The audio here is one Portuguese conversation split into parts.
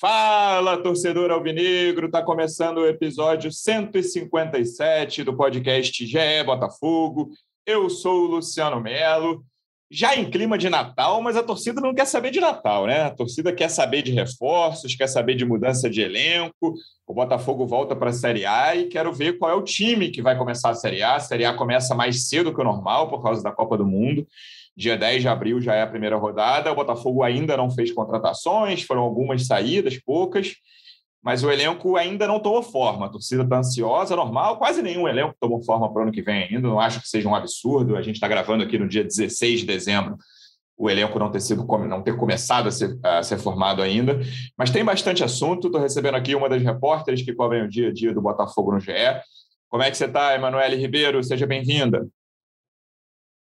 Fala, torcedor alvinegro! Está começando o episódio 157 do podcast GE Botafogo. Eu sou o Luciano Melo. Já em clima de Natal, mas a torcida não quer saber de Natal, né? A torcida quer saber de reforços, quer saber de mudança de elenco. O Botafogo volta para a Série A e quero ver qual é o time que vai começar a Série A. A Série A começa mais cedo que o normal por causa da Copa do Mundo. Dia 10 de abril já é a primeira rodada. O Botafogo ainda não fez contratações, foram algumas saídas, poucas, mas o elenco ainda não tomou forma. A torcida está ansiosa, normal. Quase nenhum elenco tomou forma para o ano que vem ainda. Não acho que seja um absurdo. A gente está gravando aqui no dia 16 de dezembro. O elenco não ter começado a ser formado ainda. Mas tem bastante assunto. Estou recebendo aqui uma das repórteres que cobrem o dia a dia do Botafogo no GE. Como é que você está, Emanuele Ribeiro? Seja bem-vinda.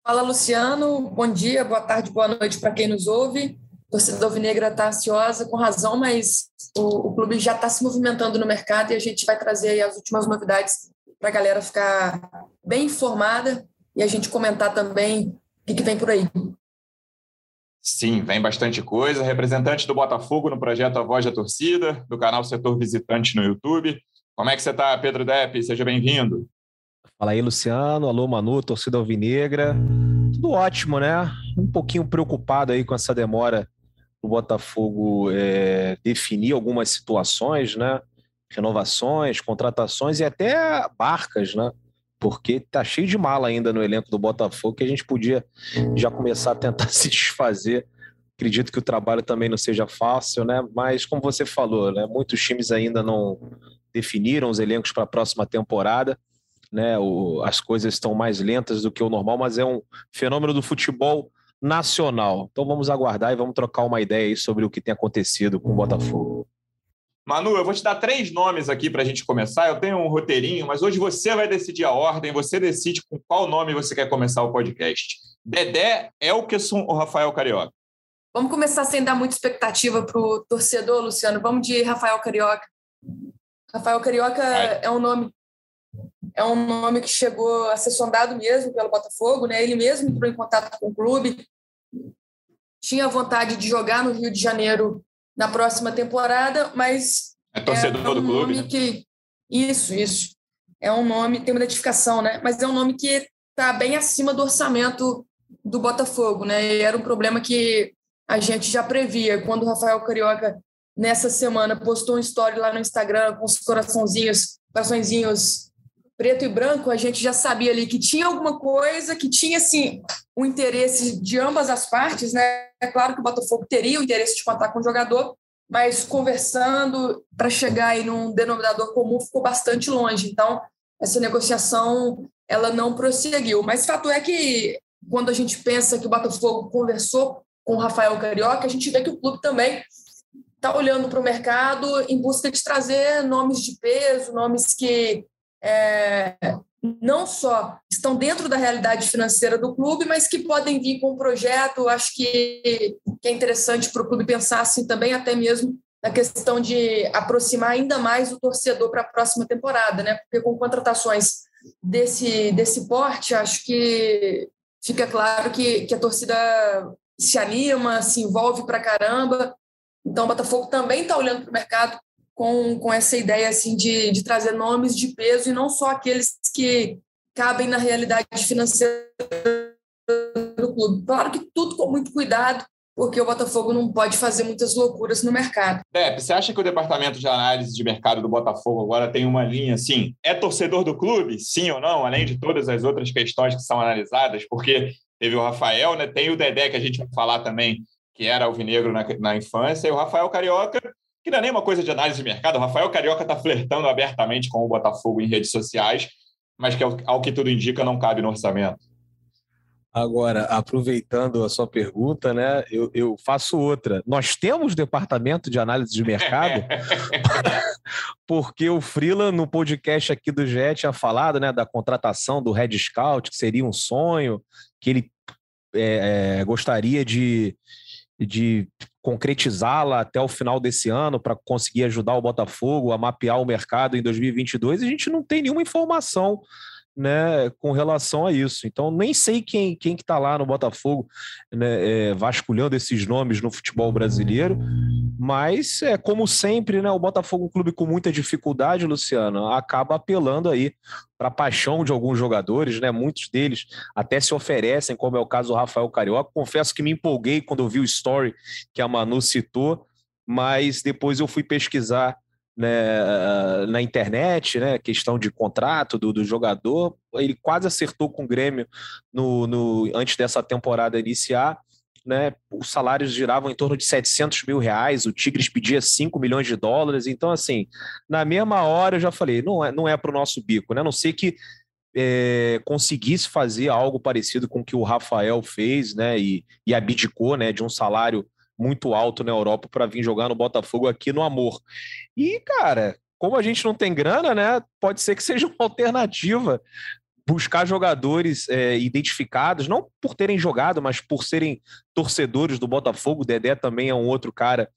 Fala, Luciano. Bom dia, boa tarde, boa noite para quem nos ouve. A torcida alvinegra está ansiosa, com razão, mas o clube já está se movimentando no mercado e a gente vai trazer aí as últimas novidades para a galera ficar bem informada e a gente comentar também o que vem por aí. Sim, vem bastante coisa. Representante do Botafogo no projeto A Voz da Torcida, do canal Setor Visitante no YouTube. Como é que você está, Pedro Depp? Seja bem-vindo. Fala aí, Luciano. Alô, Manu, torcida alvinegra. Tudo ótimo, né? Um pouquinho preocupado aí com essa demora do Botafogo definir algumas situações, né? Renovações, contratações e até barcas, né? Porque tá cheio de mala ainda no elenco do Botafogo que a gente podia já começar a tentar se desfazer. Acredito que o trabalho também não seja fácil, né? Mas, como você falou, né? Muitos times ainda não definiram os elencos para a próxima temporada. Né, as coisas estão mais lentas do que o normal, mas é um fenômeno do futebol nacional. Então vamos aguardar e vamos trocar uma ideia aí sobre o que tem acontecido com o Botafogo. Manu, eu vou te dar 3 nomes aqui para a gente começar. Eu tenho um roteirinho, mas hoje você vai decidir a ordem, você decide com qual nome você quer começar o podcast. Dedé, Elkeson ou Rafael Carioca? Vamos começar sem dar muita expectativa para o torcedor, Luciano. Vamos de Rafael Carioca. Rafael Carioca é um nome que chegou a ser sondado mesmo pelo Botafogo, né? Ele mesmo entrou em contato com o clube, tinha vontade de jogar no Rio de Janeiro na próxima temporada, mas é torcedor do clube, nome, né? Isso. É um nome, tem uma identificação, né? Mas é um nome que está bem acima do orçamento do Botafogo, né? E era um problema que a gente já previa. Quando o Rafael Carioca, nessa semana, postou um story lá no Instagram com os coraçõezinhos preto e branco, a gente já sabia ali que tinha alguma coisa, que tinha, assim, o interesse de ambas as partes, né? É claro que o Botafogo teria o interesse de contar com o jogador, mas conversando para chegar aí num denominador comum ficou bastante longe. Então, essa negociação, ela não prosseguiu. Mas fato é que, quando a gente pensa que o Botafogo conversou com o Rafael Carioca, a gente vê que o clube também está olhando para o mercado em busca de trazer nomes de peso, nomes que não só estão dentro da realidade financeira do clube, mas que podem vir com um projeto. Acho que é interessante para o clube pensar assim também, até mesmo na questão de aproximar ainda mais o torcedor para a próxima temporada, né? Porque com contratações desse porte, acho que fica claro que a torcida se anima, se envolve para caramba. Então o Botafogo também está olhando para o mercado com essa ideia assim, de trazer nomes de peso e não só aqueles que cabem na realidade financeira do clube. Claro que tudo com muito cuidado, porque o Botafogo não pode fazer muitas loucuras no mercado. Depp, você acha que o departamento de análise de mercado do Botafogo agora tem uma linha assim? É torcedor do clube? Sim ou não? Além de todas as outras questões que são analisadas, porque teve o Rafael, né? Tem o Dedé, que a gente vai falar também, que era alvinegro na infância, e o Rafael Carioca, que não é nem uma coisa de análise de mercado. O Rafael Carioca está flertando abertamente com o Botafogo em redes sociais, mas que, ao que tudo indica, não cabe no orçamento. Agora, aproveitando a sua pergunta, né, eu faço outra. Nós temos departamento de análise de mercado? Porque o Freeland, no podcast aqui do GE, tinha falado, né, da contratação do Red Scout, que seria um sonho, que ele gostaria de concretizá-la até o final desse ano para conseguir ajudar o Botafogo a mapear o mercado em 2022, a gente não tem nenhuma informação né, com relação a isso. Então, nem sei quem que está lá no Botafogo, né, vasculhando esses nomes no futebol brasileiro, mas, como sempre, né, o Botafogo é um clube com muita dificuldade, Luciano, acaba apelando aí para a paixão de alguns jogadores, né, muitos deles até se oferecem, como é o caso do Rafael Carioca. Confesso que me empolguei quando eu vi o story que a Manu citou, mas depois eu fui pesquisar, né, na internet, né, questão de contrato do jogador. Ele quase acertou com o Grêmio antes dessa temporada iniciar, né, os salários giravam em torno de R$700 mil, o Tigres pedia US$5 milhões, então assim, na mesma hora eu já falei, não é para o nosso bico, né, a não ser que conseguisse fazer algo parecido com o que o Rafael fez, né, e abdicou, né, de um salário muito alto na Europa para vir jogar no Botafogo aqui no amor. E, cara, como a gente não tem grana, né, pode ser que seja uma alternativa buscar jogadores identificados, não por terem jogado, mas por serem torcedores do Botafogo. O Dedé também é um outro cara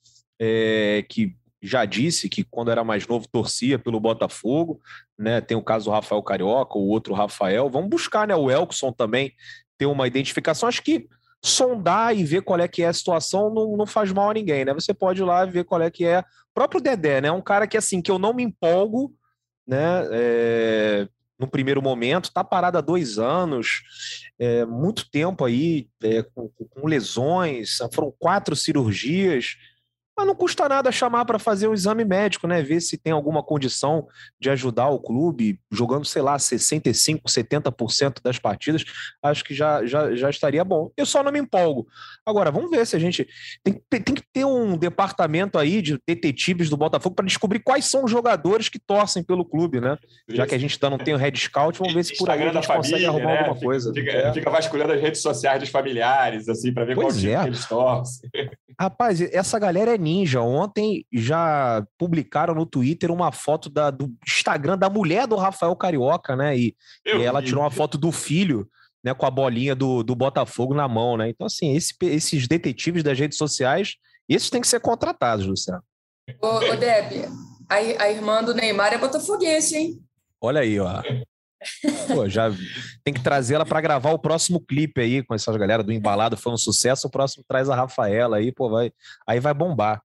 que já disse que quando era mais novo torcia pelo Botafogo, né? Tem o caso do Rafael Carioca, o outro Rafael. Vamos buscar, né? O Elkeson também ter uma identificação. Acho que sondar e ver qual é que é a situação não faz mal a ninguém, né? Você pode ir lá ver qual é que é. O próprio Dedé, né? Um cara que, assim, que eu não me empolgo, né? No primeiro momento, tá parado há 2 anos, muito tempo aí, com lesões, foram 4 cirurgias, mas não custa nada chamar para fazer um exame médico, né? Ver se tem alguma condição de ajudar o clube, jogando, sei lá, 65%, 70% das partidas, acho que já estaria bom. Eu só não me empolgo. Agora, vamos ver se a gente... Tem que ter um departamento aí de detetives do Botafogo para descobrir quais são os jogadores que torcem pelo clube, né? Já que a gente ainda não tem o Red Scout, vamos ver se por aí a gente consegue arrumar, né, alguma coisa. Fica vasculhando as redes sociais dos familiares, assim, para ver qual time que eles torcem. Rapaz, essa galera é ninja. Ontem já publicaram no Twitter uma foto do Instagram da mulher do Rafael Carioca, né? E ela tirou uma foto do filho, né, com a bolinha do Botafogo na mão, né? Então, assim, esses detetives das redes sociais, esses têm que ser contratados, Luciano. Ô Deb, a irmã do Neymar é botafoguense, hein? Olha aí, ó. Pô, já tem que trazer ela para gravar o próximo clipe aí com essa galera do Embalado, foi um sucesso. O próximo traz a Rafaela aí, pô, vai bombar.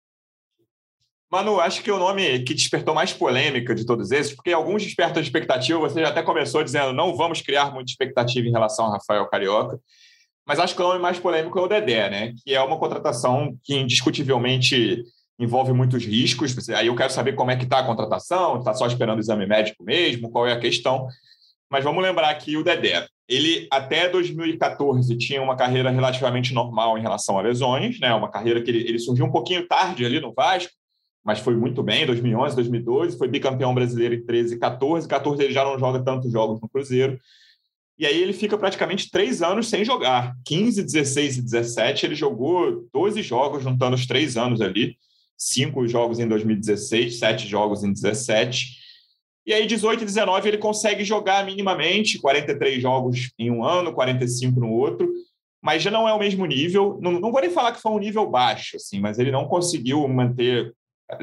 Manu, acho que o nome que despertou mais polêmica de todos esses, porque alguns despertam expectativa, você já até começou dizendo, não vamos criar muita expectativa em relação a Rafael Carioca, mas acho que o nome mais polêmico é o Dedé, né? Que é uma contratação que indiscutivelmente envolve muitos riscos. Aí eu quero saber como é que está a contratação, está só esperando o exame médico mesmo, qual é a questão. Mas vamos lembrar aqui o Dedé. Ele, até 2014, tinha uma carreira relativamente normal em relação a lesões, né? Uma carreira que ele surgiu um pouquinho tarde ali no Vasco, mas foi muito bem, 2011, 2012, foi bicampeão brasileiro em 13 e 14. 14 ele já não joga tantos jogos no Cruzeiro. E aí ele fica praticamente 3 anos sem jogar. 15, 16 e 17, ele jogou 12 jogos, juntando os 3 anos ali. 5 jogos em 2016, 7 jogos em 17. E aí, 18 e 19, ele consegue jogar minimamente, 43 jogos em um ano, 45 no outro, mas já não é o mesmo nível. Não vou nem falar que foi um nível baixo, assim, mas ele não conseguiu manter,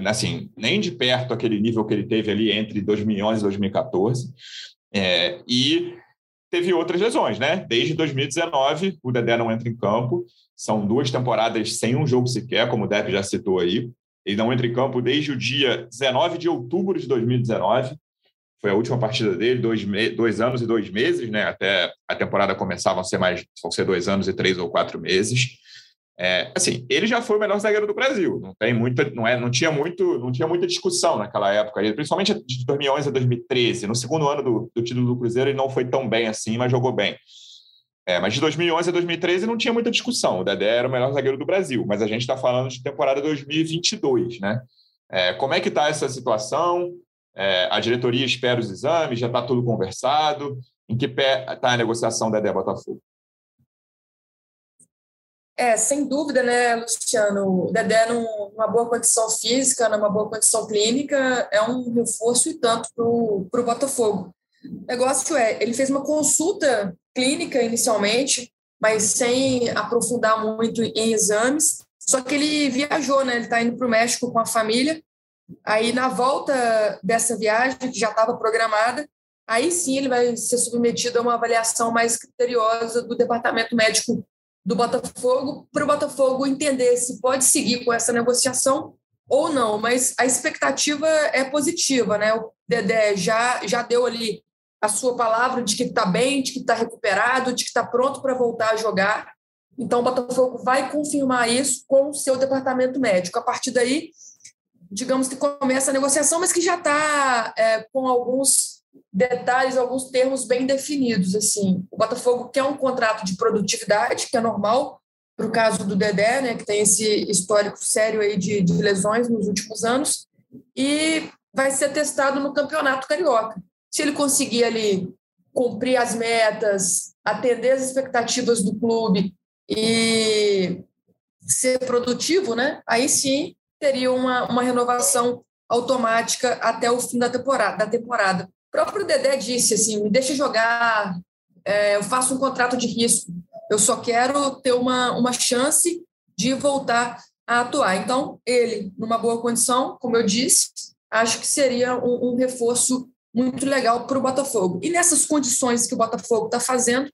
assim, nem de perto aquele nível que ele teve ali entre 2011 e 2014. E teve outras lesões, né? Desde 2019, o Dedé não entra em campo. São 2 temporadas sem um jogo sequer, como o Depp já citou aí. Ele não entra em campo desde o dia 19 de outubro de 2019. Foi a última partida dele, 2 anos e 2 meses, né? Até a temporada começar vão ser 2 anos e 3 ou 4 meses. Assim, ele já foi o melhor zagueiro do Brasil. Não tinha muita discussão naquela época, principalmente de 2011 a 2013. No segundo ano do título do Cruzeiro, ele não foi tão bem assim, mas jogou bem. Mas de 2011 a 2013 não tinha muita discussão. O Dedé era o melhor zagueiro do Brasil, mas a gente está falando de temporada 2022, né? Como é que está essa situação? A diretoria espera os exames, já está tudo conversado. Em que pé está a negociação Dedé Botafogo? Sem dúvida, né, Luciano? O Dedé, numa boa condição física, numa boa condição clínica, é um reforço e tanto para o Botafogo. O negócio ele fez uma consulta clínica inicialmente, mas sem aprofundar muito em exames, só que ele viajou, né? Ele está indo para o México com a família. Aí, na volta dessa viagem, que já estava programada, aí sim ele vai ser submetido a uma avaliação mais criteriosa do departamento médico do Botafogo, para o Botafogo entender se pode seguir com essa negociação ou não, mas a expectativa é positiva, né? O Dedé já deu ali a sua palavra de que está bem, de que está recuperado, de que está pronto para voltar a jogar. Então, o Botafogo vai confirmar isso com o seu departamento médico. A partir daí, digamos que começa a negociação, mas que já está com alguns detalhes, alguns termos bem definidos. Assim, o Botafogo quer um contrato de produtividade, que é normal para o caso do Dedé, né, que tem esse histórico sério aí de lesões nos últimos anos, e vai ser testado no Campeonato Carioca. Se ele conseguir ali cumprir as metas, atender as expectativas do clube e ser produtivo, né? Aí sim teria uma renovação automática até o fim da temporada. O próprio Dedé disse assim, me deixa jogar, eu faço um contrato de risco, eu só quero ter uma chance de voltar a atuar. Então, ele, numa boa condição, como eu disse, acho que seria um reforço muito legal para o Botafogo. E nessas condições que o Botafogo está fazendo,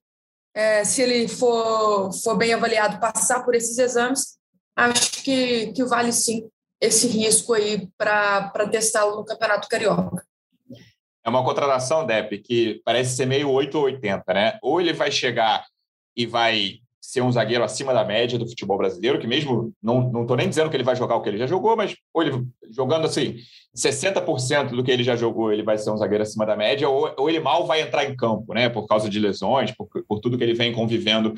se ele for bem avaliado, passar por esses exames, acho que vale sim esse risco aí para testá-lo no Campeonato Carioca. É uma contratação, Depp, que parece ser meio 8 ou 80, né? Ou ele vai chegar e vai ser um zagueiro acima da média do futebol brasileiro, que mesmo, não estou nem dizendo que ele vai jogar o que ele já jogou, mas ou ele jogando assim, 60% do que ele já jogou, ele vai ser um zagueiro acima da média, ou ele mal vai entrar em campo, né, por causa de lesões, por tudo que ele vem convivendo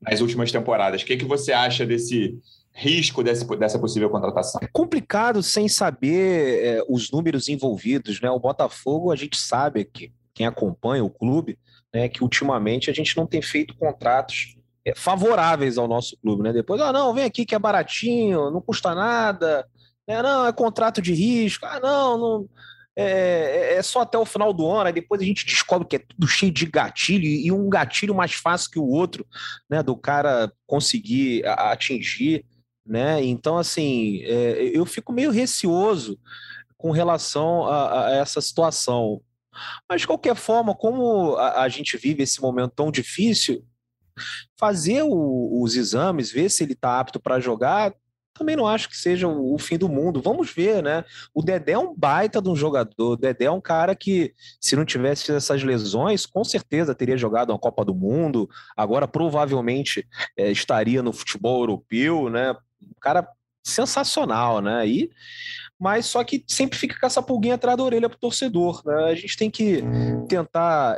nas últimas temporadas. O que você acha desse risco dessa possível contratação? É complicado sem saber os números envolvidos, né? O Botafogo, a gente sabe que quem acompanha o clube, né, que ultimamente a gente não tem feito contratos favoráveis ao nosso clube, né? Depois, não, vem aqui que é baratinho, não custa nada, né? Não, é contrato de risco, não é só até o final do ano, aí depois a gente descobre que é tudo cheio de gatilho, e um gatilho mais fácil que o outro, né, do cara conseguir atingir, né? Então, assim, eu fico meio receoso com relação a essa situação, mas de qualquer forma, como a gente vive esse momento tão difícil, fazer os exames, ver se ele está apto para jogar, também não acho que seja o fim do mundo. Vamos ver, né? O Dedé é um baita de um jogador. O Dedé é um cara que, se não tivesse essas lesões, com certeza teria jogado uma Copa do Mundo. Agora, provavelmente, estaria no futebol europeu, né? Um cara sensacional, né? Mas só que sempre fica com essa pulguinha atrás da orelha pro torcedor, né? A gente tem que tentar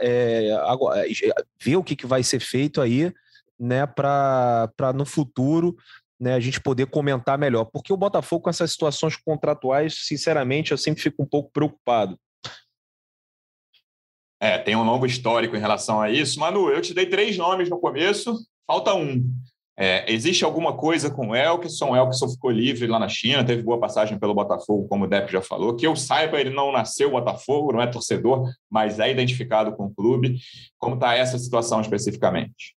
ver o que vai ser feito aí, né? Para no futuro, né, a gente poder comentar melhor. Porque o Botafogo, com essas situações contratuais, sinceramente, eu sempre fico um pouco preocupado. Tem um longo histórico em relação a isso. Manu, eu te dei 3 nomes no começo, falta um. Existe alguma coisa com o Elkeson? O Elkeson ficou livre lá na China, teve boa passagem pelo Botafogo, como o Depp já falou. Que eu saiba, ele não nasceu Botafogo, não é torcedor, mas é identificado com o clube. Como está essa situação especificamente?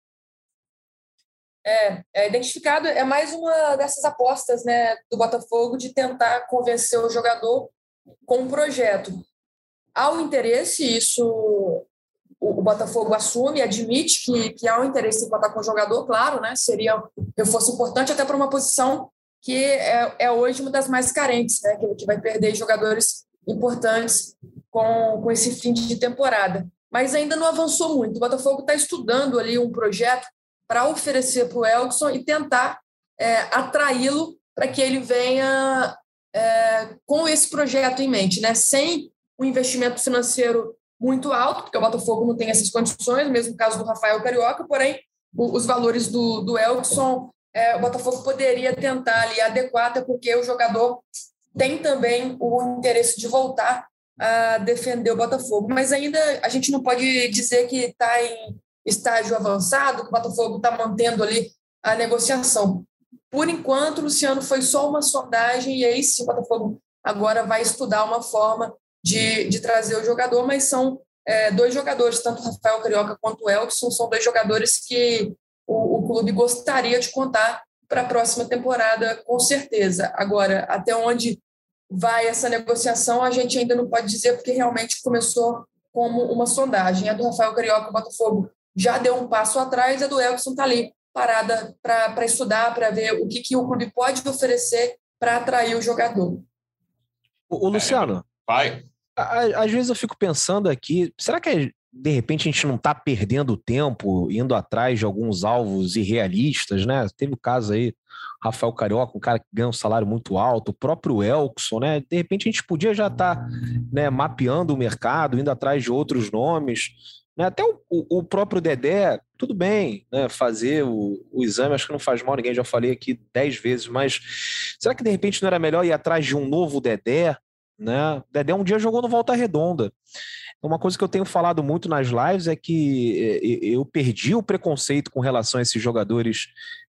Identificado, é mais uma dessas apostas, né, do Botafogo de tentar convencer o jogador com um projeto. Há um interesse, isso o Botafogo assume, admite que há um interesse em contar com o jogador, claro, né? Seria um reforço importante até para uma posição que é hoje uma das mais carentes, né? Que vai perder jogadores importantes com esse fim de temporada. Mas ainda não avançou muito. O Botafogo está estudando ali um projeto para oferecer para o Elkeson e tentar atraí-lo para que ele venha com esse projeto em mente, né? Sem um investimento financeiro muito alto, porque o Botafogo não tem essas condições, mesmo no caso do Rafael Carioca, porém, os valores do Elkeson, o Botafogo poderia tentar ali adequar, até porque o jogador tem também o interesse de voltar a defender o Botafogo. Mas ainda a gente não pode dizer que está em estágio avançado, que o Botafogo está mantendo ali a negociação. Por enquanto, Luciano, foi só uma sondagem, e aí sim o Botafogo agora vai estudar uma forma de trazer o jogador, mas são 2 jogadores, tanto o Rafael Carioca quanto o Elkeson, são 2 jogadores que o clube gostaria de contar para a próxima temporada, com certeza. Agora, até onde vai essa negociação, a gente ainda não pode dizer, porque realmente começou como uma sondagem. A do Rafael Carioca, o Botafogo, já deu um passo atrás, a do Elkeson está ali, parada para estudar, para ver o que o clube pode oferecer para atrair o jogador. Ô, Luciano, às vezes eu fico pensando aqui, será que de repente a gente não está perdendo tempo indo atrás de alguns alvos irrealistas, né? Teve o caso aí, Rafael Carioca, um cara que ganha um salário muito alto, o próprio Elkeson, né? De repente a gente podia já estar, né, mapeando o mercado, indo atrás de outros nomes, né? Até o próprio Dedé, tudo bem, né? Fazer o exame, acho que não faz mal ninguém, já falei aqui 10 vezes, mas será que de repente não era melhor ir atrás de um novo Dedé, né? Dedé um dia jogou no Volta Redonda. Uma coisa que eu tenho falado muito nas lives é que eu perdi o preconceito com relação a esses jogadores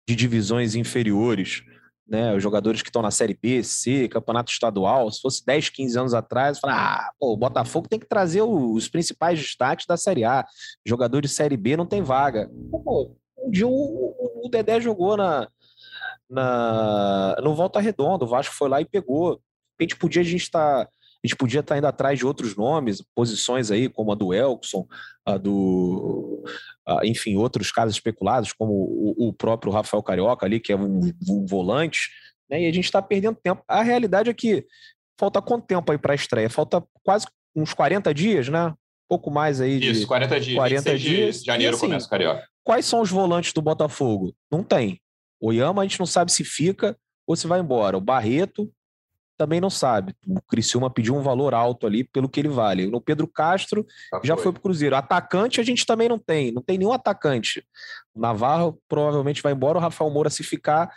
de divisões inferiores, né? Os jogadores que estão na Série B, C, Campeonato Estadual. Se fosse 10, 15 anos atrás, eu falava, o Botafogo tem que trazer os principais destaques da Série A. Jogador de Série B não tem vaga. Um dia o Dedé jogou no Volta Redonda, o Vasco foi lá e pegou. A gente podia estar indo atrás de outros nomes, posições aí como a do Elkeson, enfim, outros casos especulados, como o próprio Rafael Carioca ali, que é um volante, né? E a gente está perdendo tempo. A realidade é que falta quanto tempo aí para a estreia? Falta quase uns 40 dias, né? Pouco mais aí de... Isso, 40 dias. 40 dias. De janeiro, assim, começa o Carioca. Quais são os volantes do Botafogo? Não tem. O Oyama a gente não sabe se fica ou se vai embora. O Barreto também não sabe. O Criciúma pediu um valor alto ali pelo que ele vale. No Pedro Castro já foi para o Cruzeiro. Atacante a gente também não tem nenhum atacante. O Navarro provavelmente vai embora, o Rafael Moura se ficar,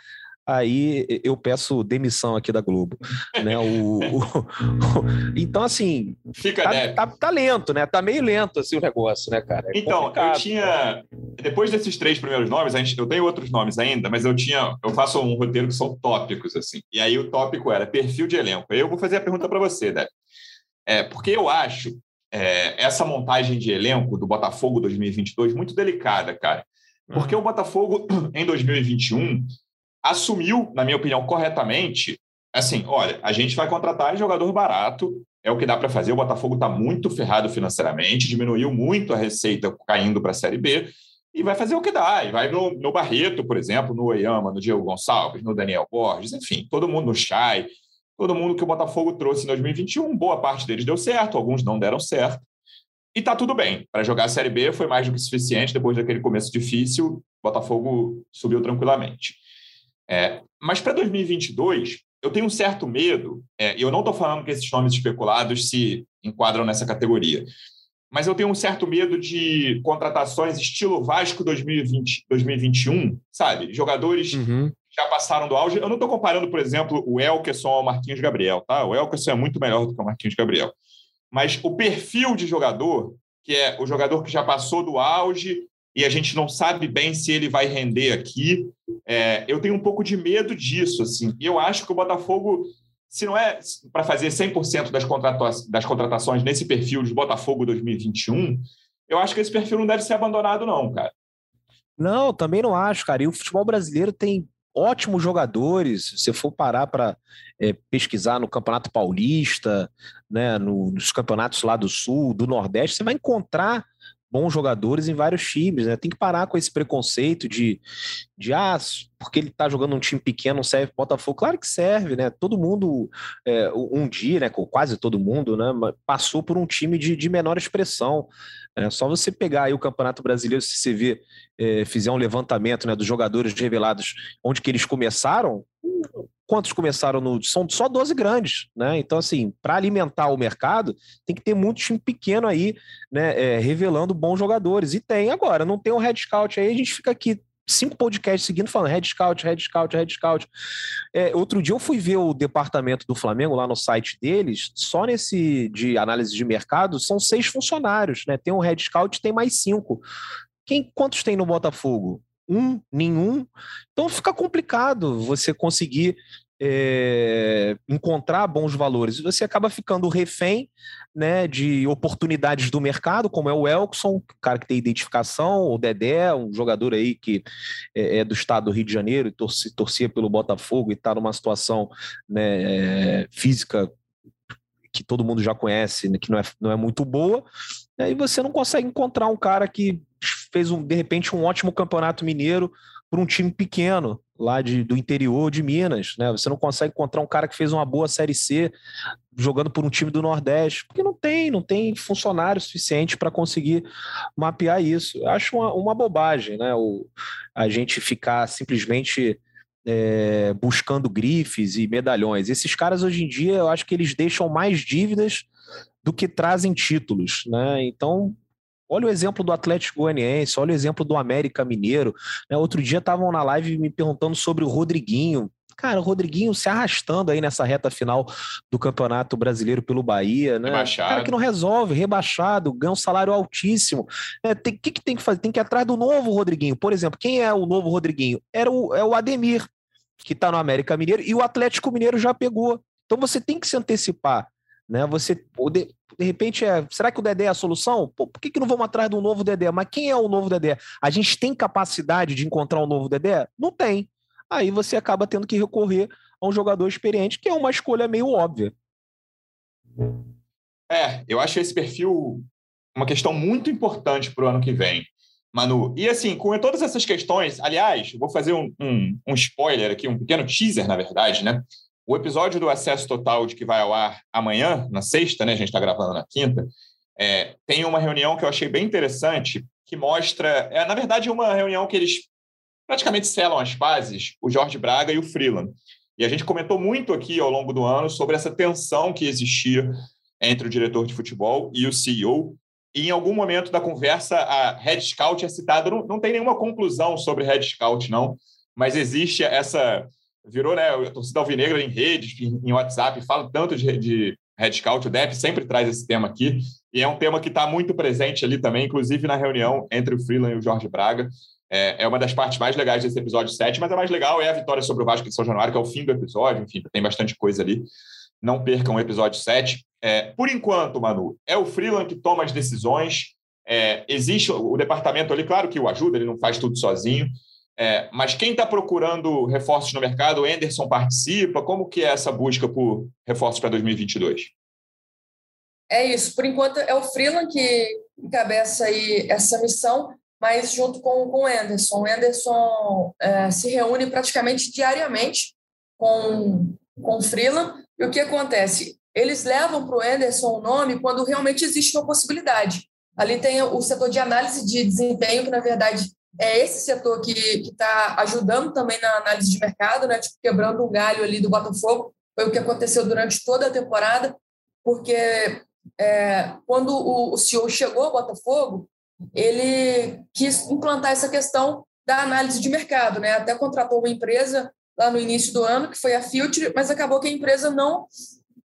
aí eu peço demissão aqui da Globo. Né? Então, assim, fica tá lento, né? Tá meio lento assim, o negócio, né, cara? É então, eu tinha... Depois desses 3 primeiros nomes, eu tenho outros nomes ainda, mas eu faço um roteiro que são tópicos, assim. E aí o tópico era perfil de elenco. Eu vou fazer a pergunta para você, Depp. Porque eu acho essa montagem de elenco do Botafogo 2022 muito delicada, cara. Porque o Botafogo, em 2021... assumiu, na minha opinião, corretamente, assim, olha, a gente vai contratar jogador barato, é o que dá para fazer, o Botafogo está muito ferrado financeiramente, diminuiu muito a receita caindo para a Série B, e vai fazer o que dá, e vai no Barreto, por exemplo, no Oyama, no Diego Gonçalves, no Daniel Borges, enfim, todo mundo no Chay, todo mundo que o Botafogo trouxe em 2021, boa parte deles deu certo, alguns não deram certo, e tá tudo bem, para jogar a Série B foi mais do que suficiente, depois daquele começo difícil, o Botafogo subiu tranquilamente. Mas para 2022, eu tenho um certo medo, e eu não estou falando que esses nomes especulados se enquadram nessa categoria, mas eu tenho um certo medo de contratações estilo Vasco 2020, 2021, sabe? Jogadores que já passaram do auge. Eu não estou comparando, por exemplo, o Elkeson ao Marquinhos Gabriel, tá? O Elkeson é muito melhor do que o Marquinhos Gabriel. Mas o perfil de jogador, que é o jogador que já passou do auge, e a gente não sabe bem se ele vai render aqui. Eu tenho um pouco de medo disso, assim. E eu acho que o Botafogo, se não é para fazer 100% das contratações nesse perfil de Botafogo 2021, eu acho que esse perfil não deve ser abandonado, não, cara. Não, também não acho, cara. E o futebol brasileiro tem ótimos jogadores. Se você for parar para pesquisar no Campeonato Paulista, né, nos campeonatos lá do Sul, do Nordeste, você vai encontrar bons jogadores em vários times, né? Tem que parar com esse preconceito de porque ele tá jogando um time pequeno, não serve pro Botafogo. Claro que serve, né? Todo mundo, um dia, né? Quase todo mundo, né? Passou por um time de menor expressão. Só você pegar aí o Campeonato Brasileiro, se você ver, fizer um levantamento, né, dos jogadores revelados, onde que eles começaram, quantos começaram no... São só 12 grandes, né? Então, assim, para alimentar o mercado, tem que ter muito time pequeno aí, né, revelando bons jogadores. E tem agora, não tem um Red Scout aí, a gente fica aqui 5 podcasts seguindo falando Red Scout, Red Scout, Red Scout. Outro dia eu fui ver o departamento do Flamengo lá no site deles, só nesse de análise de mercado, são 6 funcionários, né? Tem um Red Scout, tem mais 5. Quantos tem no Botafogo? Nenhum. Então fica complicado você conseguir encontrar bons valores. Você acaba ficando refém, né, de oportunidades do mercado, como é o Elkeson, cara que tem identificação, o Dedé, um jogador aí que é do estado do Rio de Janeiro e torcia pelo Botafogo e está numa situação, né, física que todo mundo já conhece, que não é muito boa. E aí você não consegue encontrar um cara que fez, de repente, um ótimo campeonato mineiro para um time pequeno, lá do interior de Minas, né? Você não consegue encontrar um cara que fez uma boa Série C jogando por um time do Nordeste, porque não tem funcionário suficiente para conseguir mapear isso. Eu acho uma bobagem, né? A gente ficar simplesmente buscando grifes e medalhões. Esses caras, hoje em dia, eu acho que eles deixam mais dívidas do que trazem títulos, né? Então, olha o exemplo do Atlético Goianiense, olha o exemplo do América Mineiro. Né? Outro dia estavam na live me perguntando sobre o Rodriguinho. Cara, o Rodriguinho se arrastando aí nessa reta final do Campeonato Brasileiro pelo Bahia, né? Rebaixado. Cara que não resolve, rebaixado, ganha um salário altíssimo. O que tem que fazer? Tem que ir atrás do novo Rodriguinho. Por exemplo, quem é o novo Rodriguinho? É o Ademir, que está no América Mineiro, e o Atlético Mineiro já pegou. Então você tem que se antecipar. Né? Você, de repente, será que o Dedé é a solução? Pô, por que não vamos atrás de um novo Dedé? Mas quem é o novo Dedé? A gente tem capacidade de encontrar um novo Dedé? Não tem. Aí você acaba tendo que recorrer a um jogador experiente, que é uma escolha meio óbvia. Eu acho esse perfil uma questão muito importante para o ano que vem, Manu. E assim, com todas essas questões, aliás, eu vou fazer um spoiler aqui, um pequeno teaser, na verdade, né? O episódio do Acesso Total, de que vai ao ar amanhã, na sexta, né? A gente está gravando na quinta, tem uma reunião que eu achei bem interessante, que mostra... na verdade, é uma reunião que eles praticamente selam as bases, o Jorge Braga e o Freeland. E a gente comentou muito aqui ao longo do ano sobre essa tensão que existia entre o diretor de futebol e o CEO. E em algum momento da conversa, a Red Scout é citada. Não tem nenhuma conclusão sobre Red Scout, não. Mas existe essa... Virou, né, a torcida alvinegra em redes, em WhatsApp, fala tanto de Red Scout, o Depp sempre traz esse tema aqui, e é um tema que está muito presente ali também, inclusive na reunião entre o Freeland e o Jorge Braga. É uma das partes mais legais desse episódio 7, mas a mais legal é a vitória sobre o Vasco de São Januário, que é o fim do episódio, enfim, tem bastante coisa ali. Não percam o episódio 7. Por enquanto, Manu, é o Freeland que toma as decisões, existe o departamento ali, claro que o ajuda, ele não faz tudo sozinho, mas quem está procurando reforços no mercado, o Anderson participa? Como que é essa busca por reforços para 2022? É isso, por enquanto é o Freeland que encabeça aí essa missão, mas junto com o Anderson. O Anderson se reúne praticamente diariamente com o Freeland, e o que acontece? Eles levam para o Anderson o nome quando realmente existe uma possibilidade. Ali tem o setor de análise de desempenho, que na verdade... é esse setor que está ajudando também na análise de mercado, né? Tipo, quebrando um galho ali do Botafogo. Foi o que aconteceu durante toda a temporada, porque quando o CEO chegou ao Botafogo, ele quis implantar essa questão da análise de mercado, né? Até contratou uma empresa lá no início do ano, que foi a Filter, mas acabou que a empresa não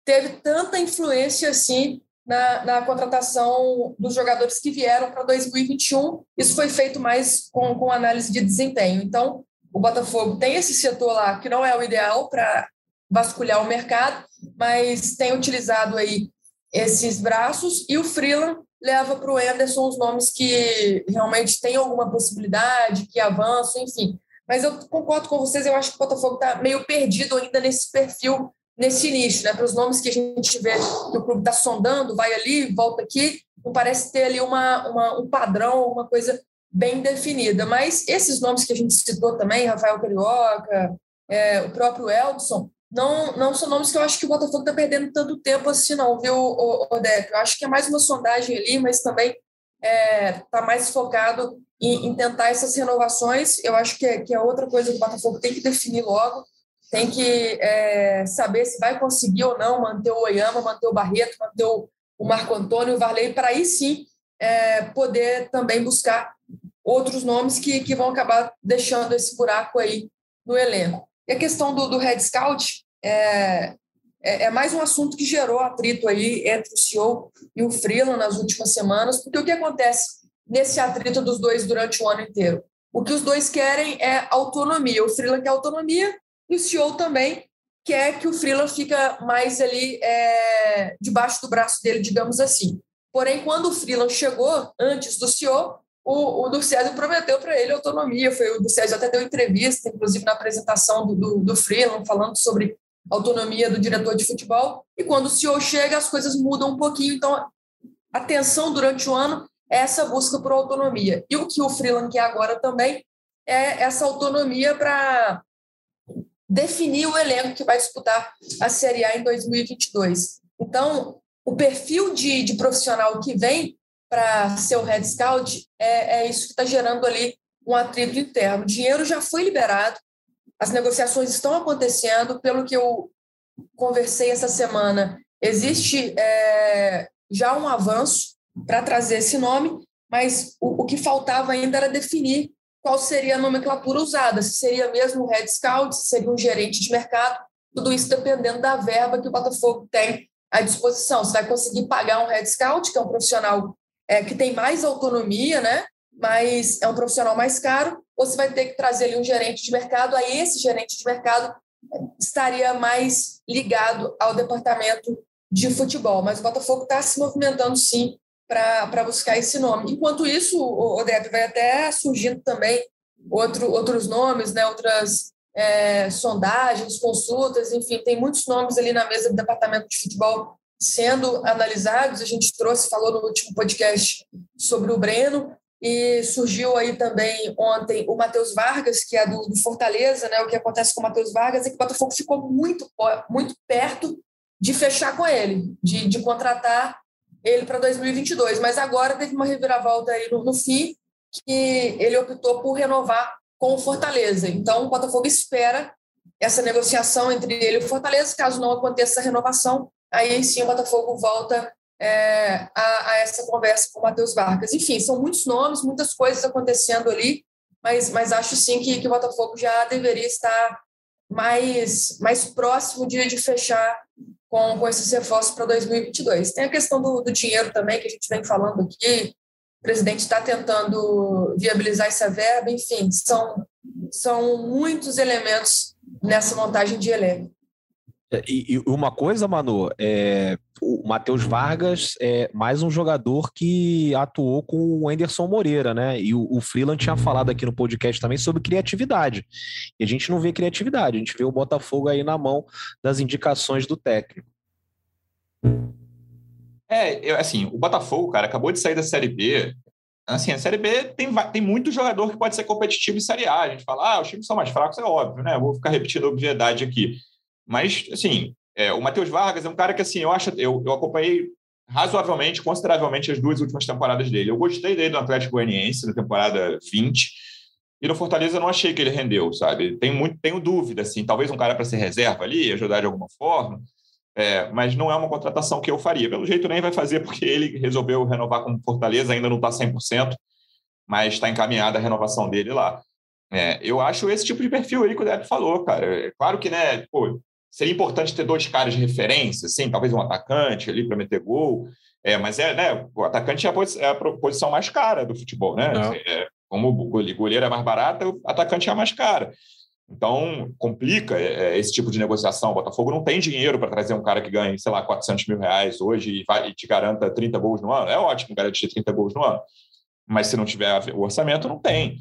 teve tanta influência assim na contratação dos jogadores que vieram para 2021. Isso foi feito mais com análise de desempenho. Então, o Botafogo tem esse setor lá, que não é o ideal para vasculhar o mercado, mas tem utilizado aí esses braços, e o Freeland leva para o Anderson os nomes que realmente têm alguma possibilidade, que avançam, enfim. Mas eu concordo com vocês, eu acho que o Botafogo está meio perdido ainda nesse perfil, nesse início, né? Para os nomes que a gente vê que o clube está sondando, vai ali, volta aqui, não parece ter ali um padrão, uma coisa bem definida. Mas esses nomes que a gente citou também, Rafael Carioca, o próprio Elkeson, não são nomes que eu acho que o Botafogo está perdendo tanto tempo assim não, viu, Odete? Eu acho que é mais uma sondagem ali, mas também está mais focado em tentar essas renovações. Eu acho que é outra coisa que o Botafogo tem que definir logo. Tem que saber se vai conseguir ou não manter o Oyama, manter o Barreto, manter o Marco Antônio, o Varley, para aí sim poder também buscar outros nomes que vão acabar deixando esse buraco aí no elenco. E a questão do Red Scout é mais um assunto que gerou atrito aí entre o CEO e o Freeland nas últimas semanas, porque o que acontece nesse atrito dos dois durante o ano inteiro? O que os dois querem é autonomia. O Freeland quer autonomia, e o CEO também quer que o Freeland fica mais ali debaixo do braço dele, digamos assim. Porém, quando o Freeland chegou, antes do CEO, o Ducésio prometeu para ele autonomia. Foi o Ducésio até deu entrevista, inclusive na apresentação do Freeland, falando sobre autonomia do diretor de futebol. E quando o CEO chega, as coisas mudam um pouquinho. Então, atenção durante o ano é essa busca por autonomia. E o que o Freeland quer agora também é essa autonomia para definir o elenco que vai disputar a Série A em 2022. Então, o perfil de profissional que vem para ser o Red Scout é isso que está gerando ali um atrito interno. O dinheiro já foi liberado, as negociações estão acontecendo, pelo que eu conversei essa semana, existe já um avanço para trazer esse nome, mas o que faltava ainda era definir qual seria a nomenclatura usada, se seria mesmo um Red Scout, se seria um gerente de mercado, tudo isso dependendo da verba que o Botafogo tem à disposição. Você vai conseguir pagar um Red Scout, que é um profissional que tem mais autonomia, né? Mas é um profissional mais caro, ou você vai ter que trazer ali um gerente de mercado, aí esse gerente de mercado estaria mais ligado ao departamento de futebol. Mas o Botafogo está se movimentando, sim, para buscar esse nome. Enquanto isso, o Depp, vai até surgindo também outros nomes, né? Outras sondagens, consultas, enfim, tem muitos nomes ali na mesa do departamento de futebol sendo analisados. A gente falou no último podcast sobre o Breno, e surgiu aí também ontem o Matheus Vargas, que é do Fortaleza, né? O que acontece com o Matheus Vargas é que o Botafogo ficou muito perto de fechar com ele, de contratar ele para 2022, mas agora teve uma reviravolta aí no fim, que ele optou por renovar com o Fortaleza. Então, o Botafogo espera essa negociação entre ele e o Fortaleza. Caso não aconteça essa renovação, aí sim o Botafogo volta a essa conversa com o Matheus Vargas. Enfim, são muitos nomes, muitas coisas acontecendo ali, mas acho sim que o Botafogo já deveria estar mais próximo de fechar com esses reforços para 2022. Tem a questão do dinheiro também, que a gente vem falando aqui. O presidente está tentando viabilizar essa verba. Enfim, são muitos elementos nessa montagem de elenco. E uma coisa, Manu, o Matheus Vargas é mais um jogador que atuou com o Anderson Moreira, né? E o Freeland tinha falado aqui no podcast também sobre criatividade. E a gente não vê criatividade, a gente vê o Botafogo aí na mão das indicações do técnico. Assim, o Botafogo, cara, acabou de sair da Série B. Assim, a Série B tem muito jogador que pode ser competitivo em Série A. A gente fala, os times são mais fracos, é óbvio, né? Eu vou ficar repetindo a obviedade aqui. Mas, assim... o Matheus Vargas é um cara que, assim, eu acompanhei razoavelmente, consideravelmente as duas últimas temporadas dele. Eu gostei dele no Atlético Goianiense, na temporada 20, e no Fortaleza eu não achei que ele rendeu, sabe? Tenho dúvida, assim, talvez um cara para ser reserva ali, ajudar de alguma forma, mas não é uma contratação que eu faria. Pelo jeito nem vai fazer, porque ele resolveu renovar com o Fortaleza, ainda não está 100%, mas está encaminhada a renovação dele lá. Eu acho esse tipo de perfil aí que o Depp falou, cara. É claro que, né, pô, seria importante ter dois caras de referência, assim, talvez um atacante ali para meter gol, mas né, o atacante é a posição mais cara do futebol, né? Como o goleiro é mais barato, o atacante é mais cara. Então, complica esse tipo de negociação. O Botafogo não tem dinheiro para trazer um cara que ganha, sei lá, R$400 mil hoje e te garanta 30 gols no ano. É ótimo garantir 30 gols no ano, mas se não tiver o orçamento, não tem.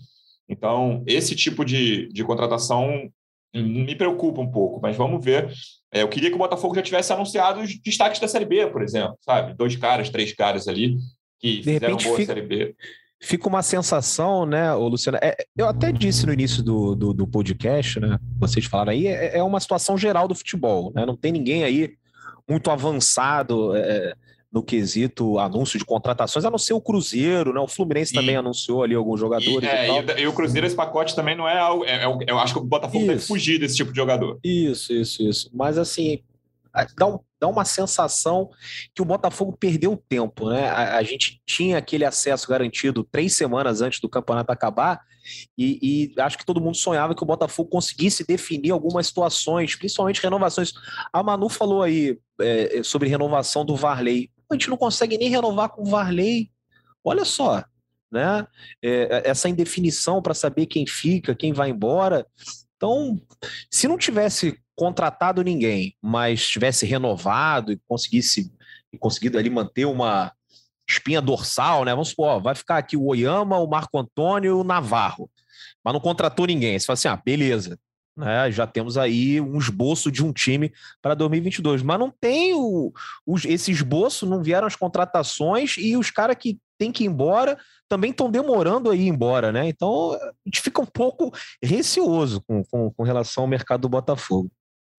Então, esse tipo de contratação me preocupa um pouco, mas vamos ver. Eu queria que o Botafogo já tivesse anunciado os destaques da Série B, por exemplo, sabe? 2 caras, 3 caras ali que fizeram boa Série B. Fica uma sensação, né, Luciano? Eu até disse no início do podcast, né? Vocês falaram aí, é uma situação geral do futebol, né? Não tem ninguém aí muito avançado no quesito anúncio de contratações, a não ser o Cruzeiro, né? O Fluminense também anunciou ali alguns jogadores e tal. E o Cruzeiro, esse pacote também não é algo... eu acho que o Botafogo deve fugir desse tipo de jogador. Isso. Mas, assim, dá uma sensação que o Botafogo perdeu tempo, né? A gente tinha aquele acesso garantido 3 semanas antes do campeonato acabar e acho que todo mundo sonhava que o Botafogo conseguisse definir algumas situações, principalmente renovações. A Manu falou aí sobre renovação do Varley. A gente não consegue nem renovar com o Varley. Olha só, né? Essa indefinição para saber quem fica, quem vai embora. Então, se não tivesse contratado ninguém, mas tivesse renovado e conseguido ali manter uma espinha dorsal, né? Vamos supor, vai ficar aqui o Oyama, o Marco Antônio e o Navarro. Mas não contratou ninguém. Você fala assim, beleza. né? Já temos aí um esboço de um time para 2022, mas não tem esse esboço, não vieram as contratações e os caras que têm que ir embora também estão demorando a ir embora, né? Então a gente fica um pouco receoso com relação ao mercado do Botafogo.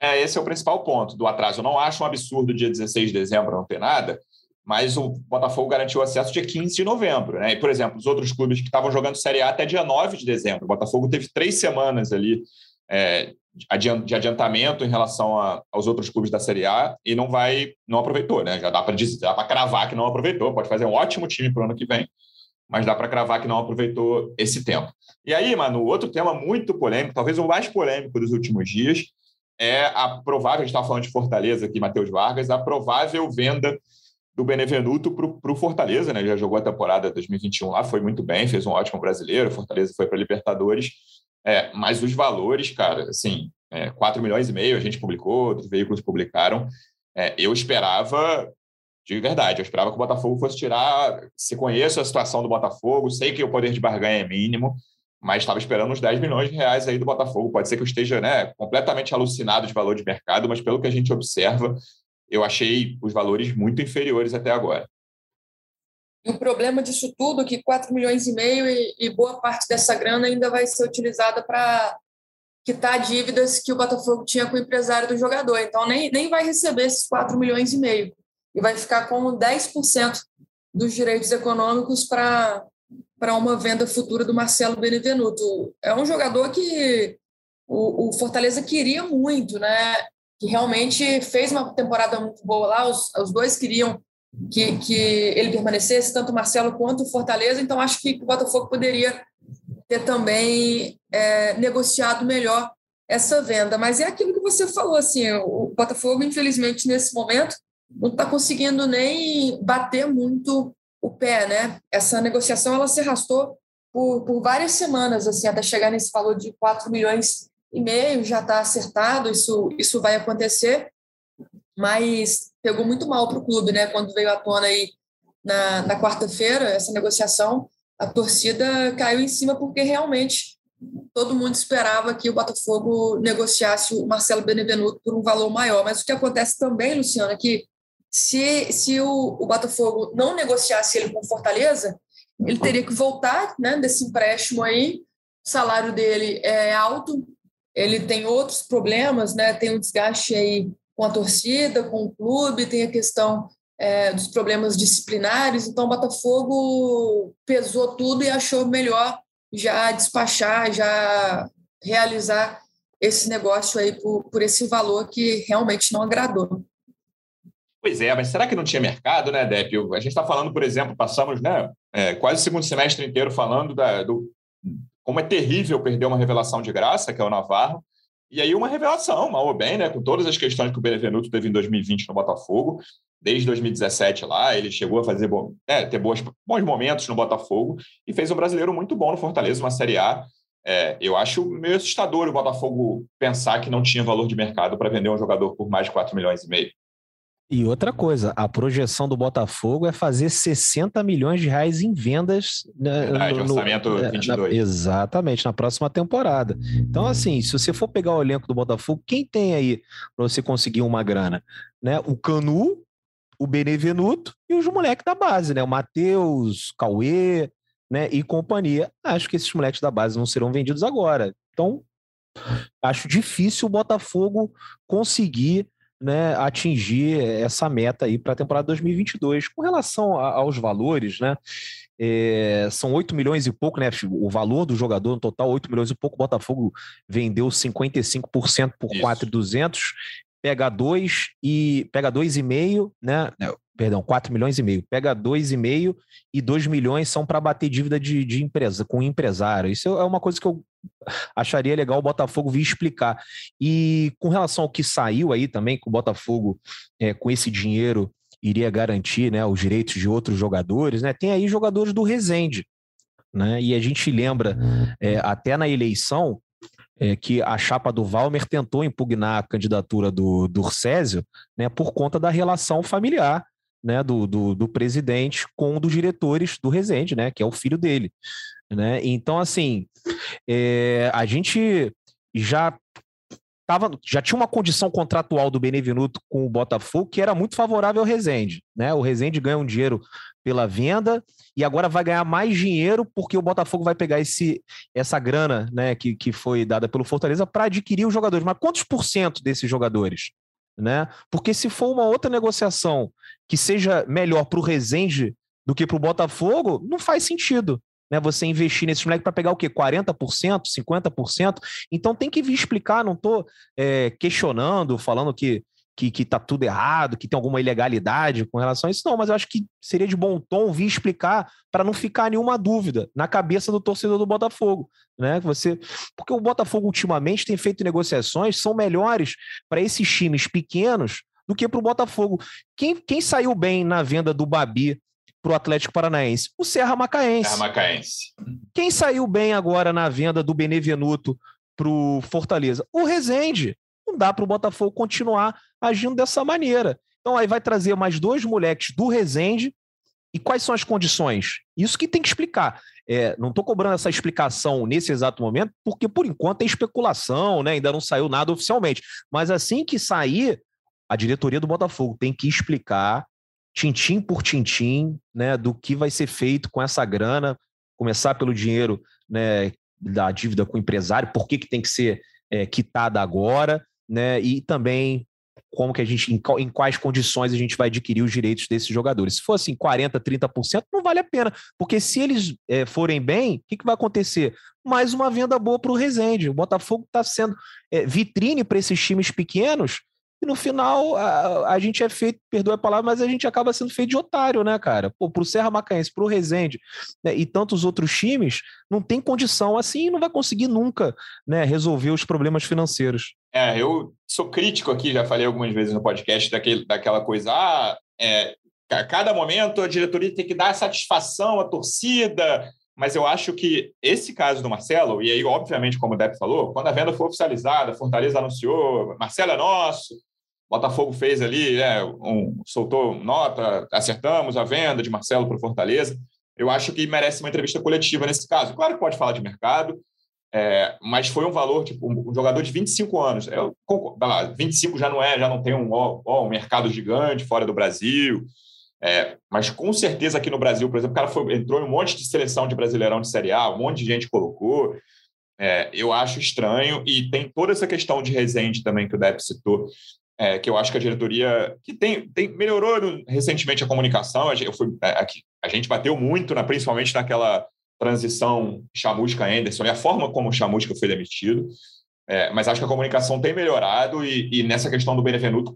Esse é o principal ponto do atraso. Eu não acho um absurdo dia 16 de dezembro não ter nada, mas o Botafogo garantiu acesso dia 15 de novembro, né? E, por exemplo, os outros clubes que estavam jogando Série A até dia 9 de dezembro. O Botafogo teve 3 semanas ali de adiantamento em relação aos outros clubes da Série A e não aproveitou, né? Já dá para cravar que não aproveitou. Pode fazer um ótimo time para o ano que vem, mas dá para cravar que não aproveitou esse tempo. E aí, mano, outro tema muito polêmico, talvez o mais polêmico dos últimos dias, é a provável, a gente estava falando de Fortaleza aqui, Matheus Vargas, a provável venda do Benevenuto para o Fortaleza, né? Ele já jogou a temporada 2021 lá, foi muito bem, fez um ótimo brasileiro, Fortaleza foi para Libertadores, mas os valores, cara, assim, 4,5 milhões, a gente publicou, outros veículos publicaram, eu esperava, de verdade, eu esperava que o Botafogo fosse tirar, se conheço a situação do Botafogo, sei que o poder de barganha é mínimo, mas estava esperando uns 10 milhões de reais aí do Botafogo. Pode ser que eu esteja, né, completamente alucinado de valor de mercado, mas pelo que a gente observa, eu achei os valores muito inferiores até agora. E o problema disso tudo é que 4 milhões e meio e boa parte dessa grana ainda vai ser utilizada para quitar dívidas que o Botafogo tinha com o empresário do jogador. Então, nem vai receber esses 4 milhões e meio. E vai ficar com 10% dos direitos econômicos para uma venda futura do Marcelo Benevenuto. É um jogador que o Fortaleza queria muito, né? Que realmente fez uma temporada muito boa lá, os dois queriam que ele permanecesse, tanto o Marcelo quanto o Fortaleza, então acho que o Botafogo poderia ter também negociado melhor essa venda. Mas é aquilo que você falou, assim, o Botafogo, infelizmente, nesse momento, não está conseguindo nem bater muito o pé, né? Essa negociação ela se arrastou por várias semanas, assim, até chegar nesse valor de 4,5 milhões, já está acertado, isso vai acontecer, mas pegou muito mal para o clube, né? Quando veio à tona aí na quarta-feira, essa negociação, a torcida caiu em cima porque realmente todo mundo esperava que o Botafogo negociasse o Marcelo Benevenuto por um valor maior, mas o que acontece também, Luciano, é que se o Botafogo não negociasse ele com Fortaleza, ele teria que voltar, né, desse empréstimo aí. O salário dele é alto, ele tem outros problemas, né, tem um desgaste aí com a torcida, com o clube, tem a questão dos problemas disciplinares. Então o Botafogo pesou tudo e achou melhor já despachar, já realizar esse negócio aí por esse valor que realmente não agradou. Pois é, mas será que não tinha mercado, né, Depp? A gente está falando, por exemplo, passamos, né, quase o segundo semestre inteiro falando como é terrível perder uma revelação de graça, que é o Navarro, e aí uma revelação, mal ou bem, né, com todas as questões que o Benevenuto teve em 2020 no Botafogo, desde 2017 lá, ele chegou a fazer ter bons momentos no Botafogo e fez um brasileiro muito bom no Fortaleza, uma Série A. Eu acho meio assustador o Botafogo pensar que não tinha valor de mercado para vender um jogador por mais de 4 milhões e meio. E outra coisa, a projeção do Botafogo é fazer 60 milhões de reais em vendas, né, orçamento 22. Exatamente, na próxima temporada. Então, assim, se você for pegar o elenco do Botafogo, quem tem aí para você conseguir uma grana? Né? O Canu, o Benevenuto e os moleques da base, né? O Matheus, Cauê, né? E companhia. Acho que esses moleques da base não serão vendidos agora. Então, acho difícil o Botafogo conseguir, né, atingir essa meta aí para a temporada 2022. Com relação aos valores, né, são 8 milhões e pouco, né, o valor do jogador no total, 8 milhões e pouco, o Botafogo vendeu 55% por 4,200, pega 2 e pega 2,5, né, perdão, 4 milhões e meio, pega 2,5 e 2 milhões são para bater dívida de empresa, com empresário. Isso é uma coisa que eu acharia legal o Botafogo vir explicar. E com relação ao que saiu aí também, que o Botafogo com esse dinheiro iria garantir, né, os direitos de outros jogadores, né? Tem aí jogadores do Resende, né? E a gente lembra até na eleição que a chapa do Valmer tentou impugnar a candidatura do Urcésio, né, por conta da relação familiar, né, do presidente com um dos diretores do Resende, né, que é o filho dele, né? Então, assim, a gente já já tinha uma condição contratual do Benevenuto com o Botafogo que era muito favorável ao Resende, né? O Resende ganha um dinheiro pela venda e agora vai ganhar mais dinheiro porque o Botafogo vai pegar essa grana, né, que foi dada pelo Fortaleza para adquirir os jogadores. Mas quantos por cento desses jogadores? Né? Porque se for uma outra negociação que seja melhor para o Resende do que para o Botafogo, não faz sentido. Você investir nesses moleques para pegar o quê? 40%, 50%? Então tem que vir explicar, não estou questionando, falando que está tudo errado, que tem alguma ilegalidade com relação a isso, não, mas eu acho que seria de bom tom vir explicar para não ficar nenhuma dúvida na cabeça do torcedor do Botafogo. Né? Porque o Botafogo ultimamente tem feito negociações que são melhores para esses times pequenos do que para o Botafogo. Quem saiu bem na venda do Babi para o Atlético Paranaense? O Serra Macaense. Serra Macaense. Quem saiu bem agora na venda do Benevenuto para o Fortaleza? O Resende. Não dá para o Botafogo continuar agindo dessa maneira. Então aí vai trazer mais dois moleques do Resende. E quais são as condições? Isso que tem que explicar. Não estou cobrando essa explicação nesse exato momento, porque por enquanto é especulação, né? Ainda não saiu nada oficialmente. Mas assim que sair, a diretoria do Botafogo tem que explicar tintim por tintim, né, do que vai ser feito com essa grana, começar pelo dinheiro, né, da dívida com o empresário, por que tem que ser quitada agora, né, e também como que em quais condições a gente vai adquirir os direitos desses jogadores. Se for assim, 40%, 30%, não vale a pena, porque se eles forem bem, o que vai acontecer? Mais uma venda boa para o Resende. O Botafogo está sendo vitrine para esses times pequenos. E no final, a gente é feito, perdoa a palavra, mas a gente acaba sendo feito de otário, né, cara? Pô, pro Serra Macaense, pro Resende, né, e tantos outros times, não tem condição assim, não vai conseguir nunca, né, resolver os problemas financeiros. Eu sou crítico aqui, já falei algumas vezes no podcast daquela coisa, a cada momento a diretoria tem que dar satisfação à torcida, mas eu acho que esse caso do Marcelo, e aí, obviamente, como o Depp falou, quando a venda for oficializada, Fortaleza anunciou, Marcelo é nosso, Botafogo fez ali, soltou nota, acertamos a venda de Marcelo para o Fortaleza. Eu acho que merece uma entrevista coletiva nesse caso. Claro que pode falar de mercado, mas foi um valor, tipo, um jogador de 25 anos. Eu concordo, vai lá, 25 já não tem um mercado gigante fora do Brasil. Mas com certeza aqui no Brasil, por exemplo, o cara entrou em um monte de seleção de Brasileirão de Série A, um monte de gente colocou. Eu acho estranho, e tem toda essa questão de Resende também que o Depp citou. Que eu acho que a diretoria que melhorou recentemente a comunicação. A gente bateu muito, principalmente naquela transição Chamusca-Anderson, e a forma como o Chamusca foi demitido. Mas acho que a comunicação tem melhorado e nessa questão do Benevenuto,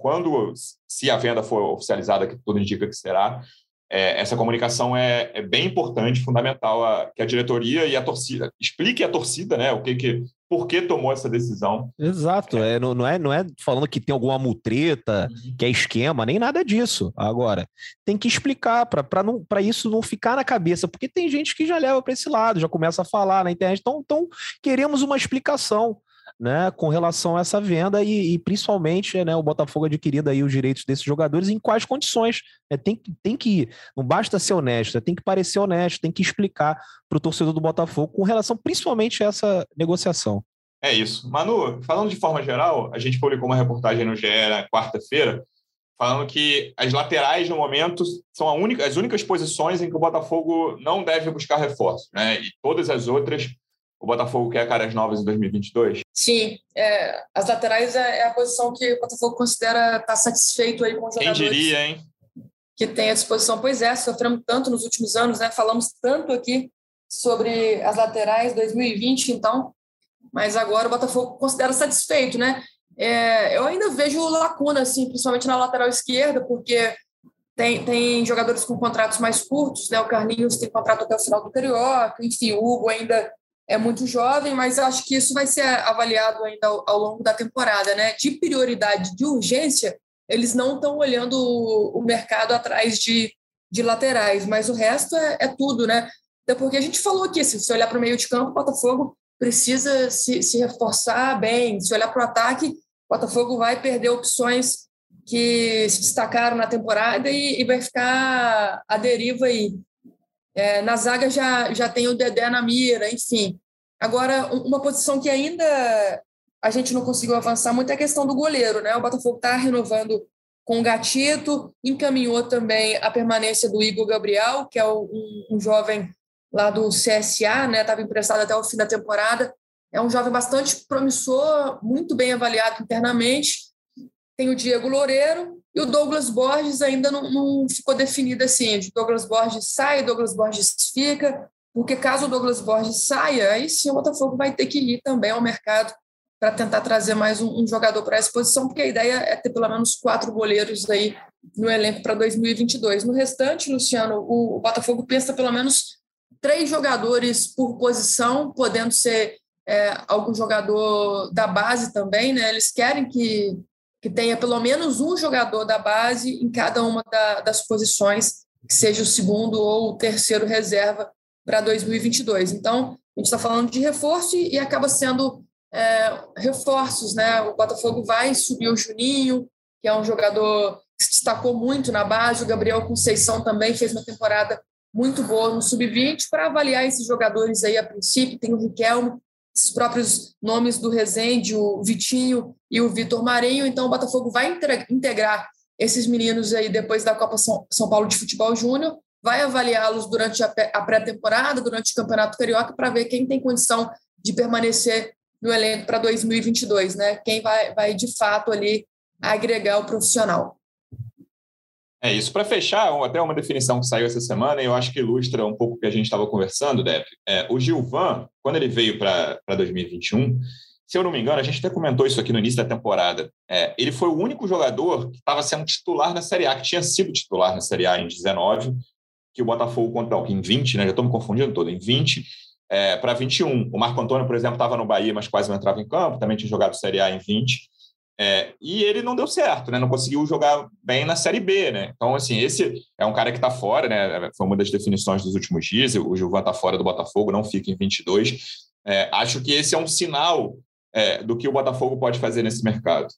se a venda for oficializada, que tudo indica que será, essa comunicação é bem importante, fundamental, que a diretoria e a torcida explique à torcida, né, por que tomou essa decisão. Exato, não é falando que tem alguma mutreta, que é esquema, nem nada disso. Agora, tem que explicar para isso não ficar na cabeça, porque tem gente que já leva para esse lado, já começa a falar na internet, então queremos uma explicação, né, com relação a essa venda e principalmente, né, o Botafogo adquirindo aí os direitos desses jogadores, em quais condições, né, tem que ir, não basta ser honesto, tem que parecer honesto, tem que explicar para o torcedor do Botafogo com relação principalmente a essa negociação. É isso. Manu, falando de forma geral, a gente publicou uma reportagem no GE na quarta-feira, falando que as laterais no momento são as únicas posições em que o Botafogo não deve buscar reforço, né, e todas as outras o Botafogo quer caras novas em 2022? Sim, as laterais é a posição que o Botafogo considera estar satisfeito aí com os jogadores. Quem diria, hein? Que tem à disposição. Pois é, sofremos tanto nos últimos anos, né? Falamos tanto aqui sobre as laterais 2020, então. Mas agora o Botafogo considera satisfeito, né? Eu ainda vejo lacuna, assim, principalmente na lateral esquerda, porque tem jogadores com contratos mais curtos, né? O Carlinhos tem contrato até o final do Carioca, enfim, o Hugo ainda é muito jovem, mas eu acho que isso vai ser avaliado ainda ao longo da temporada, né? De prioridade, de urgência, eles não estão olhando o mercado atrás de laterais, mas o resto é tudo, né? Até porque a gente falou aqui, se você olhar para o meio de campo, o Botafogo precisa se reforçar bem, se olhar para o ataque, o Botafogo vai perder opções que se destacaram na temporada e vai ficar à deriva aí. Na zaga já tem o Dedé na mira, enfim. Agora, uma posição que ainda a gente não conseguiu avançar muito, é a questão do goleiro, né? O Botafogo está renovando com o Gatito, encaminhou também a permanência do Igor Gabriel, que é um jovem lá do CSA, né? Estava emprestado até o fim da temporada. É um jovem bastante promissor, muito bem avaliado internamente. Tem o Diego Loureiro e o Douglas Borges ainda não ficou definido assim. O Douglas Borges sai, o Douglas Borges fica, porque caso o Douglas Borges saia, aí sim o Botafogo vai ter que ir também ao mercado para tentar trazer mais um jogador para essa posição, porque a ideia é ter pelo menos 4 goleiros aí no elenco para 2022. No restante, Luciano, o Botafogo pensa pelo menos 3 jogadores por posição, podendo ser algum jogador da base também, né? Eles querem que tenha pelo menos um jogador da base em cada uma das posições, que seja o segundo ou o terceiro reserva para 2022. Então, a gente está falando de reforço e acaba sendo reforços, né? O Botafogo vai subir o Juninho, que é um jogador que se destacou muito na base, o Gabriel Conceição também fez uma temporada muito boa no Sub-20, para avaliar esses jogadores aí a princípio. Tem o Riquelme, esses próprios nomes do Resende, o Vitinho e o Vitor Marinho. Então o Botafogo vai integrar esses meninos aí depois da Copa São Paulo de Futebol Júnior, vai avaliá-los durante a pré-temporada, durante o Campeonato Carioca, para ver quem tem condição de permanecer no elenco para 2022, né? Quem vai de fato ali agregar o profissional. É isso. Para fechar, até uma definição que saiu essa semana, e eu acho que ilustra um pouco o que a gente estava conversando, Depp. O Gilvan, quando ele veio para 2021, se eu não me engano, a gente até comentou isso aqui no início da temporada, ele foi o único jogador que estava sendo titular na Série A, que tinha sido titular na Série A em 19, que o Botafogo contratou em 20, né? Já estou me confundindo todo, em 20, para 21. O Marco Antônio, por exemplo, estava no Bahia, mas quase não entrava em campo, também tinha jogado Série A em 20. E ele não deu certo, né? Não conseguiu jogar bem na Série B, né? Então, assim, esse é um cara que está fora, né? Foi uma das definições dos últimos dias. O Gilvan está fora do Botafogo, não fica em 22. Acho que esse é um sinal do que o Botafogo pode fazer nesse mercado.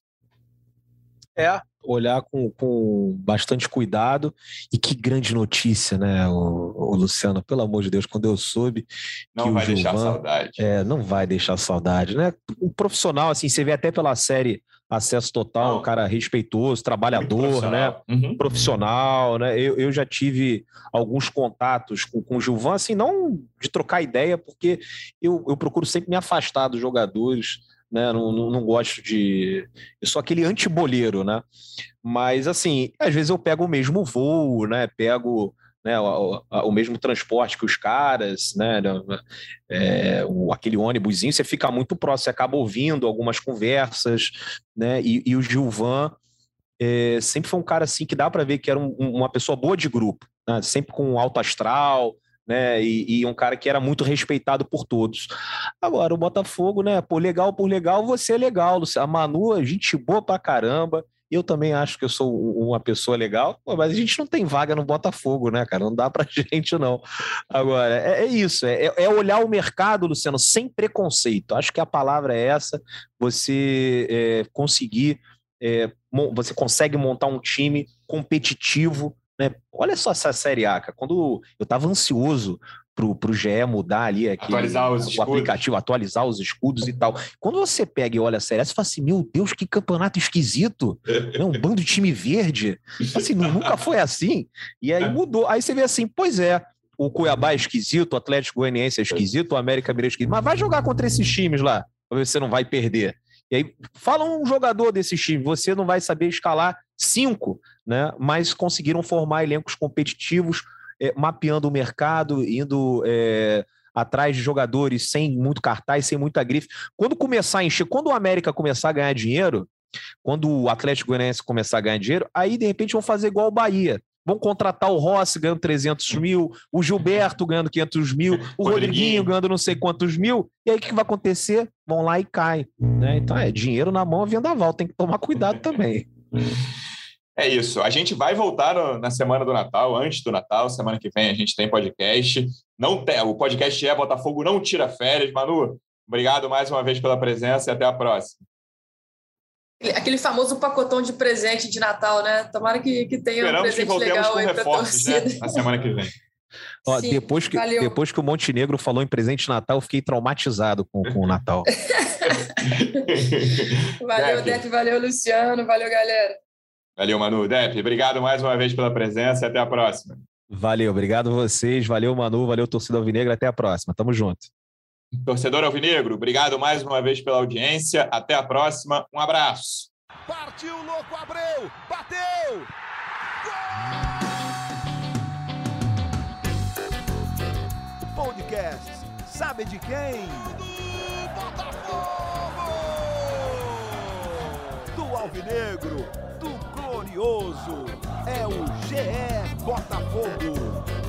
Olhar com bastante cuidado. E que grande notícia, né, o Luciano? Pelo amor de Deus, quando eu soube não que vai o Gilvan, deixar saudade. Não vai deixar saudade, né? Um profissional, assim, você vê até pela série Acesso Total, um cara respeitoso, trabalhador, profissional. Né? Uhum. Profissional, né? Eu já tive alguns contatos com o Gilvan, assim, não de trocar ideia, porque eu procuro sempre me afastar dos jogadores, né? Não gosto de... Eu sou aquele antiboleiro, né? Mas, assim, às vezes eu pego o mesmo voo, né? Pego... Né, o mesmo transporte que os caras, né, aquele ônibusinho, você fica muito próximo, você acaba ouvindo algumas conversas, né, e o Gilvan sempre foi um cara assim que dá para ver que era uma pessoa boa de grupo, né, sempre com alto astral, né, e um cara que era muito respeitado por todos. Agora, o Botafogo, né, por legal, você é legal, a Manu é gente boa pra caramba. Eu também acho que eu sou uma pessoa legal, mas a gente não tem vaga no Botafogo, né, cara? Não dá pra gente, não. Agora, é isso, é olhar o mercado, Luciano, sem preconceito. Acho que a palavra é essa, você você consegue montar um time competitivo, né? Olha só essa Série A, cara. Quando eu tava ansioso pro GE mudar ali o aplicativo, atualizar os escudos e tal. Quando você pega e olha a Série A, você fala assim, meu Deus, que campeonato esquisito, né? Um bando de time verde, assim, nunca foi assim, e aí mudou, aí você vê assim, pois é, o Cuiabá é esquisito, o Atlético Goianiense é esquisito, o América Mineiro é esquisito, mas vai jogar contra esses times lá, pra ver se você não vai perder. E aí, fala um jogador desses times, você não vai saber escalar 5, né? Mas conseguiram formar elencos competitivos, mapeando o mercado, indo atrás de jogadores sem muito cartaz, sem muita grife. Quando começar a encher, quando o América começar a ganhar dinheiro, quando o Atlético Goianiense começar a ganhar dinheiro, aí de repente vão fazer igual o Bahia. Vão contratar o Rossi ganhando 300 mil, o Gilberto ganhando 500 mil, o Rodriguinho ganhando não sei quantos mil, e aí o que vai acontecer? Vão lá e caem, né? Então dinheiro na mão, vendaval, tem que tomar cuidado também. É isso, a gente vai voltar na semana do Natal, antes do Natal, semana que vem a gente tem podcast, o podcast GE Botafogo não tira férias. Manu, obrigado mais uma vez pela presença e até a próxima. Aquele famoso pacotão de presente de Natal, né? Tomara que tenha um presente legal aí para a torcida. Né? Na semana que vem. Ó, sim, depois que o Montenegro falou em presente de Natal, eu fiquei traumatizado com o Natal. Valeu, Depp, valeu, Luciano, valeu, galera. Valeu, Manu. Depp, obrigado mais uma vez pela presença e até a próxima. Valeu, obrigado a vocês, valeu, Manu, valeu, torcedor alvinegro, até a próxima, tamo junto. Torcedor alvinegro, obrigado mais uma vez pela audiência, até a próxima, um abraço. Partiu, louco, Abreu, bateu! Gol! O podcast sabe de quem? Do Botafogo! Do alvinegro, do glorioso, é o GE Botafogo.